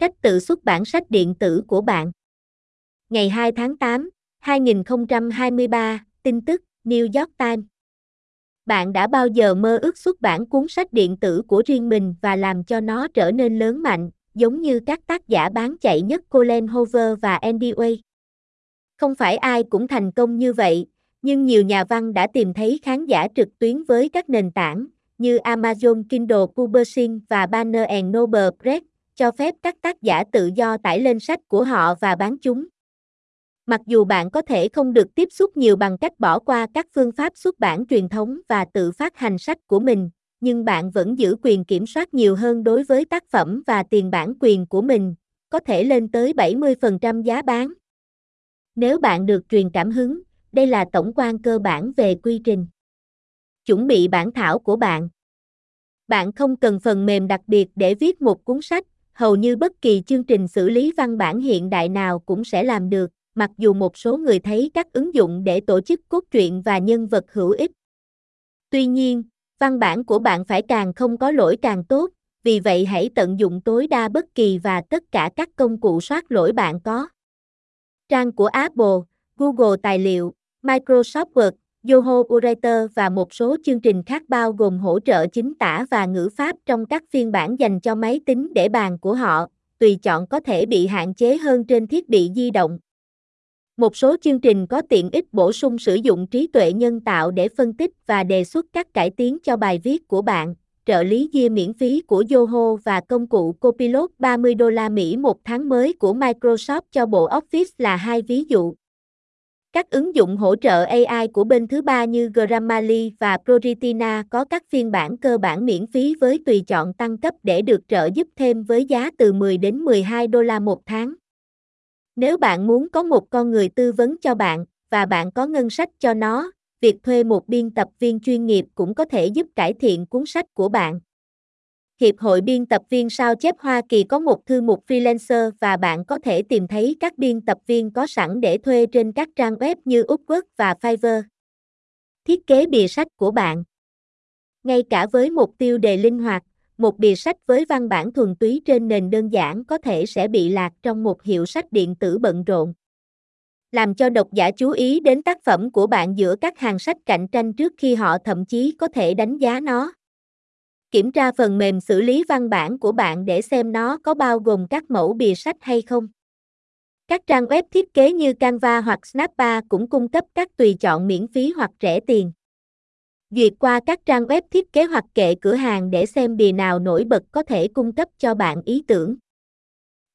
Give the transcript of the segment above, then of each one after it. Cách tự xuất bản sách điện tử của bạn. Ngày 2 tháng 8, 2023, tin tức, New York Times. Bạn đã bao giờ mơ ước xuất bản cuốn sách điện tử của riêng mình và làm cho nó trở nên lớn mạnh, giống như các tác giả bán chạy nhất Colleen Hoover và Andy Weir? Không phải ai cũng thành công như vậy, nhưng nhiều nhà văn đã tìm thấy khán giả trực tuyến với các nền tảng như Amazon Kindle Publishing và Barnes & Noble Press, cho phép các tác giả tự do tải lên sách của họ và bán chúng. Mặc dù bạn có thể không được tiếp xúc nhiều bằng cách bỏ qua các phương pháp xuất bản truyền thống và tự phát hành sách của mình, nhưng bạn vẫn giữ quyền kiểm soát nhiều hơn đối với tác phẩm và tiền bản quyền của mình, có thể lên tới 70% giá bán. Nếu bạn được truyền cảm hứng, đây là tổng quan cơ bản về quy trình. Chuẩn bị bản thảo của bạn. Bạn không cần phần mềm đặc biệt để viết một cuốn sách, hầu như bất kỳ chương trình xử lý văn bản hiện đại nào cũng sẽ làm được, mặc dù một số người thấy các ứng dụng để tổ chức cốt truyện và nhân vật hữu ích. Tuy nhiên, văn bản của bạn phải càng không có lỗi càng tốt, vì vậy hãy tận dụng tối đa bất kỳ và tất cả các công cụ soát lỗi bạn có. Trang của Apple, Google Tài liệu, Microsoft Word, Zoho Writer và một số chương trình khác bao gồm hỗ trợ chính tả và ngữ pháp trong các phiên bản dành cho máy tính để bàn của họ, tùy chọn có thể bị hạn chế hơn trên thiết bị di động. Một số chương trình có tiện ích bổ sung sử dụng trí tuệ nhân tạo để phân tích và đề xuất các cải tiến cho bài viết của bạn, trợ lý Zia miễn phí của Zoho và công cụ Copilot $30 Mỹ một tháng mới của Microsoft cho bộ Office là hai ví dụ. Các ứng dụng hỗ trợ AI của bên thứ ba như Grammarly và ProWritingAid có các phiên bản cơ bản miễn phí với tùy chọn tăng cấp để được trợ giúp thêm với giá từ 10 đến $12 một tháng. Nếu bạn muốn có một con người tư vấn cho bạn và bạn có ngân sách cho nó, việc thuê một biên tập viên chuyên nghiệp cũng có thể giúp cải thiện cuốn sách của bạn. Hiệp hội biên tập viên sao chép Hoa Kỳ có một thư mục freelancer và bạn có thể tìm thấy các biên tập viên có sẵn để thuê trên các trang web như Upwork và Fiverr. Thiết kế bìa sách của bạn. Ngay cả với một tiêu đề linh hoạt, một bìa sách với văn bản thuần túy trên nền đơn giản có thể sẽ bị lạc trong một hiệu sách điện tử bận rộn. Làm cho độc giả chú ý đến tác phẩm của bạn giữa các hàng sách cạnh tranh trước khi họ thậm chí có thể đánh giá nó. Kiểm tra phần mềm xử lý văn bản của bạn để xem nó có bao gồm các mẫu bìa sách hay không. Các trang web thiết kế như Canva hoặc Snappa cũng cung cấp các tùy chọn miễn phí hoặc rẻ tiền. Duyệt qua các trang web thiết kế hoặc kệ cửa hàng để xem bìa nào nổi bật có thể cung cấp cho bạn ý tưởng.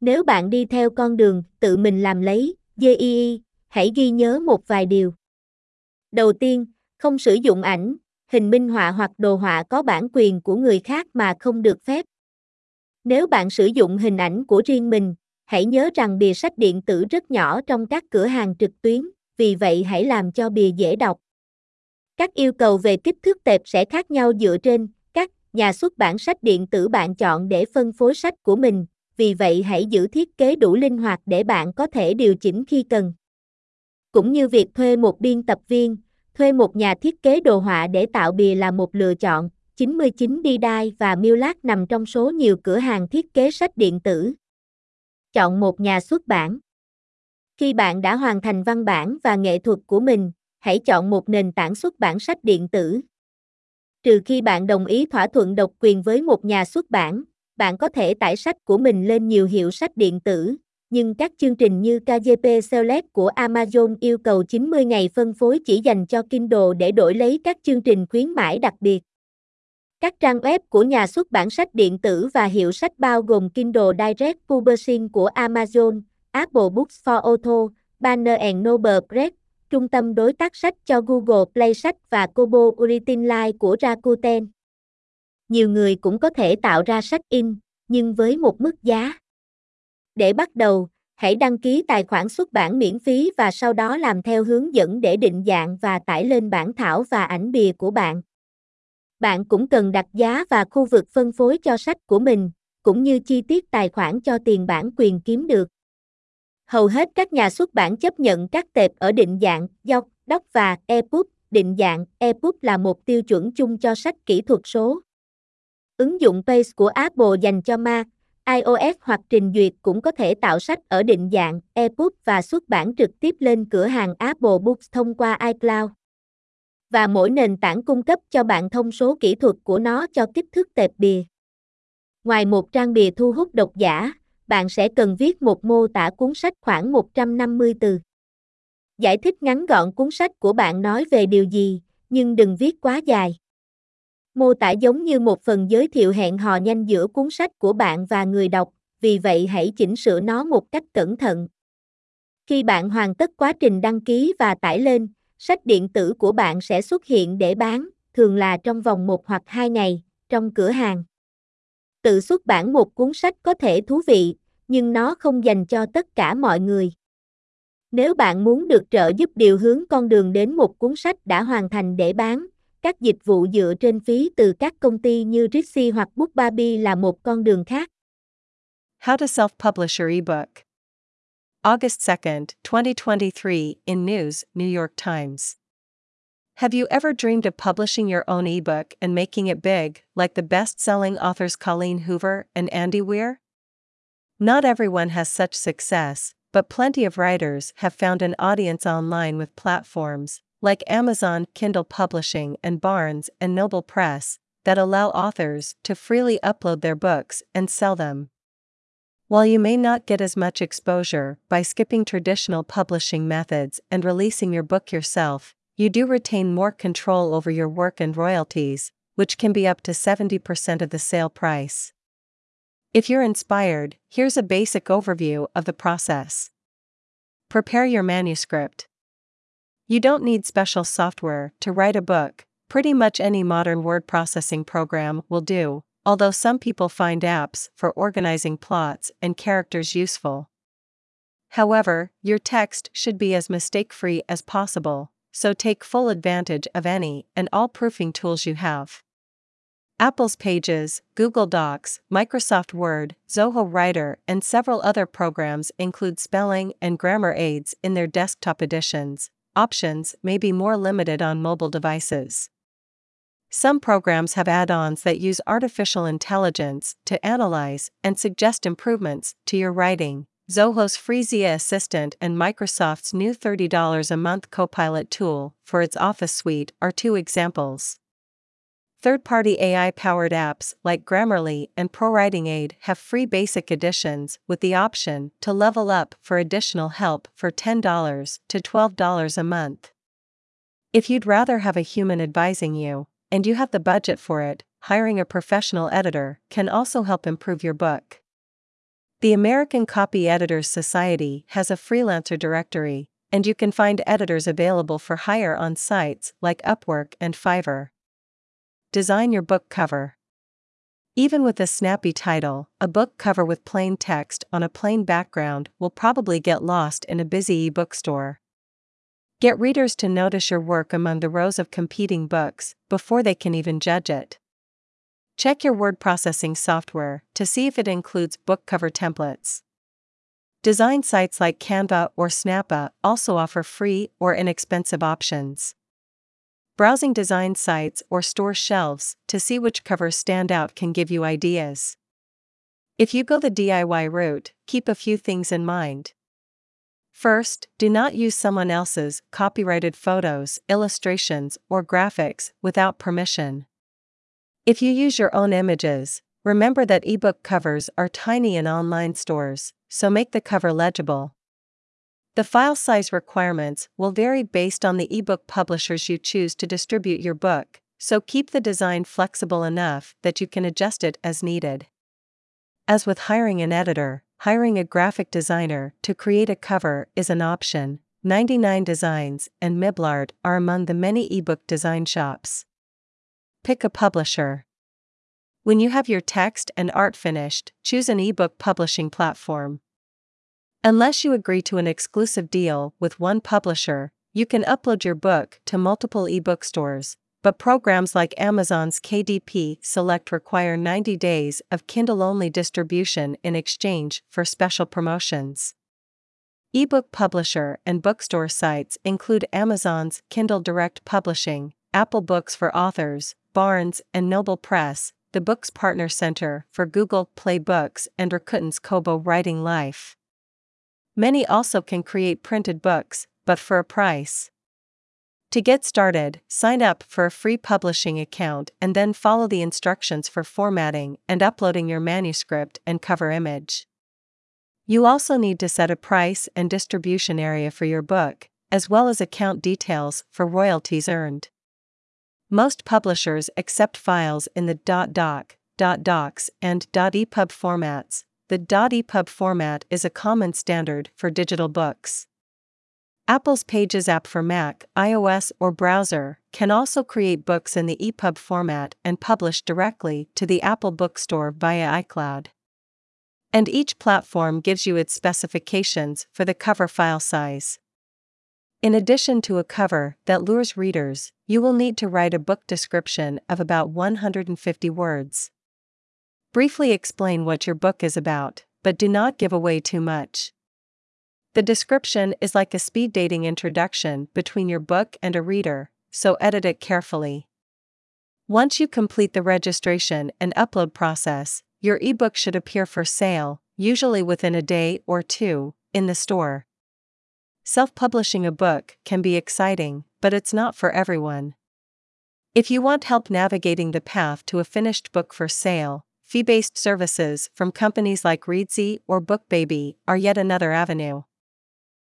Nếu bạn đi theo con đường tự mình làm lấy, Zia, hãy ghi nhớ một vài điều. Đầu tiên, không sử dụng ảnh, hình minh họa hoặc đồ họa có bản quyền của người khác mà không được phép. Nếu bạn sử dụng hình ảnh của riêng mình, hãy nhớ rằng bìa sách điện tử rất nhỏ trong các cửa hàng trực tuyến, vì vậy hãy làm cho bìa dễ đọc. Các yêu cầu về kích thước tệp sẽ khác nhau dựa trên các nhà xuất bản sách điện tử bạn chọn để phân phối sách của mình, vì vậy hãy giữ thiết kế đủ linh hoạt để bạn có thể điều chỉnh khi cần. Cũng như việc thuê một biên tập viên, thuê một nhà thiết kế đồ họa để tạo bìa là một lựa chọn, 99designs và Miblart nằm trong số nhiều cửa hàng thiết kế sách điện tử. Chọn một nhà xuất bản. Khi bạn đã hoàn thành văn bản và nghệ thuật của mình, hãy chọn một nền tảng xuất bản sách điện tử. Trừ khi bạn đồng ý thỏa thuận độc quyền với một nhà xuất bản, bạn có thể tải sách của mình lên nhiều hiệu sách điện tử, nhưng các chương trình như KGP Select của Amazon yêu cầu 90 ngày phân phối chỉ dành cho Kindle để đổi lấy các chương trình khuyến mãi đặc biệt. Các trang web của nhà xuất bản sách điện tử và hiệu sách bao gồm Kindle Direct Publishing của Amazon, Apple Books for Authors, Barnes & Noble Press, Trung tâm đối tác sách cho Google Play Sách và Kobo Writing Life của Rakuten. Nhiều người cũng có thể tạo ra sách in, nhưng với một mức giá. Để bắt đầu, hãy đăng ký tài khoản xuất bản miễn phí và sau đó làm theo hướng dẫn để định dạng và tải lên bản thảo và ảnh bìa của bạn. Bạn cũng cần đặt giá và khu vực phân phối cho sách của mình, cũng như chi tiết tài khoản cho tiền bản quyền kiếm được. Hầu hết các nhà xuất bản chấp nhận các tệp ở định dạng Zoho, Docs và EPUB. Định dạng EPUB là một tiêu chuẩn chung cho sách kỹ thuật số. Ứng dụng Pages của Apple dành cho Mac, iOS hoặc trình duyệt cũng có thể tạo sách ở định dạng EPUB và xuất bản trực tiếp lên cửa hàng Apple Books thông qua iCloud. Và mỗi nền tảng cung cấp cho bạn thông số kỹ thuật của nó cho kích thước tệp bìa. Ngoài một trang bìa thu hút độc giả, bạn sẽ cần viết một mô tả cuốn sách khoảng 150 từ. Giải thích ngắn gọn cuốn sách của bạn nói về điều gì, nhưng đừng viết quá dài. Mô tả giống như một phần giới thiệu hẹn hò nhanh giữa cuốn sách của bạn và người đọc, vì vậy hãy chỉnh sửa nó một cách cẩn thận. Khi bạn hoàn tất quá trình đăng ký và tải lên, sách điện tử của bạn sẽ xuất hiện để bán, thường là trong vòng 1 hoặc 2 ngày, trong cửa hàng. Tự xuất bản một cuốn sách có thể thú vị, nhưng nó không dành cho tất cả mọi người. Nếu bạn muốn được trợ giúp điều hướng con đường đến một cuốn sách đã hoàn thành để bán, các dịch vụ dựa trên phí từ các công ty như Reedsy hoặc BookBaby là một con đường khác. How to self-publish your ebook. August 2, 2023, in News, New York Times. Have you ever dreamed of publishing your own ebook and making it big, like the best-selling authors Colleen Hoover and Andy Weir? Not everyone has such success, but plenty of writers have found an audience online with platforms, like Amazon Kindle Publishing and Barnes & Noble Press, that allow authors to freely upload their books and sell them. While you may not get as much exposure by skipping traditional publishing methods and releasing your book yourself, you do retain more control over your work and royalties, which can be up to 70% of the sale price. If you're inspired, here's a basic overview of the process. Prepare your manuscript. You don't need special software to write a book. Pretty much any modern word processing program will do, although some people find apps for organizing plots and characters useful. However, your text should be as mistake-free as possible, so take full advantage of any and all proofing tools you have. Apple's Pages, Google Docs, Microsoft Word, Zoho Writer, and several other programs include spelling and grammar aids in their desktop editions. Options may be more limited on mobile devices. Some programs have add-ons that use artificial intelligence to analyze and suggest improvements to your writing. Zoho's free Zia assistant and Microsoft's new $30 a month Copilot tool for its Office suite are two examples. Third-party AI-powered apps like Grammarly and ProWritingAid have free basic editions with the option to level up for additional help for $10 to $12 a month. If you'd rather have a human advising you, and you have the budget for it, hiring a professional editor can also help improve your book. The American Copy Editors Society has a freelancer directory, and you can find editors available for hire on sites like Upwork and Fiverr. Design your book cover. Even with a snappy title, a book cover with plain text on a plain background will probably get lost in a busy e-bookstore. Get readers to notice your work among the rows of competing books before they can even judge it. Check your word processing software to see if it includes book cover templates. Design sites like Canva or Snappa also offer free or inexpensive options. Browsing design sites or store shelves to see which covers stand out can give you ideas. If you go the DIY route, keep a few things in mind. First, do not use someone else's copyrighted photos, illustrations, or graphics without permission. If you use your own images, remember that ebook covers are tiny in online stores, so make the cover legible. The file size requirements will vary based on the ebook publishers you choose to distribute your book, so keep the design flexible enough that you can adjust it as needed. As with hiring an editor, hiring a graphic designer to create a cover is an option. 99designs and Miblart are among the many ebook design shops. Pick a publisher. When you have your text and art finished, choose an ebook publishing platform. Unless you agree to an exclusive deal with one publisher, you can upload your book to multiple ebook stores, but programs like Amazon's KDP Select require 90 days of Kindle-only distribution in exchange for special promotions. Ebook publisher and bookstore sites include Amazon's Kindle Direct Publishing, Apple Books for Authors, Barnes & Noble Press, the Books Partner Center for Google Play Books and Rakuten's Kobo Writing Life. Many also can create printed books, but for a price. To get started, sign up for a free publishing account and then follow the instructions for formatting and uploading your manuscript and cover image. You also need to set a price and distribution area for your book, as well as account details for royalties earned. Most publishers accept files in the .doc, .docs, and .epub formats. The .epub format is a common standard for digital books. Apple's Pages app for Mac, iOS, or browser can also create books in the EPUB format and publish directly to the Apple Bookstore via iCloud. And each platform gives you its specifications for the cover file size. In addition to a cover that lures readers, you will need to write a book description of about 150 words. Briefly explain what your book is about, but do not give away too much. The description is like a speed dating introduction between your book and a reader, so edit it carefully. Once you complete the registration and upload process, your ebook should appear for sale, usually within a day or two, in the store. Self-publishing a book can be exciting, but it's not for everyone. If you want help navigating the path to a finished book for sale, fee-based services from companies like Reedsy or BookBaby are yet another avenue.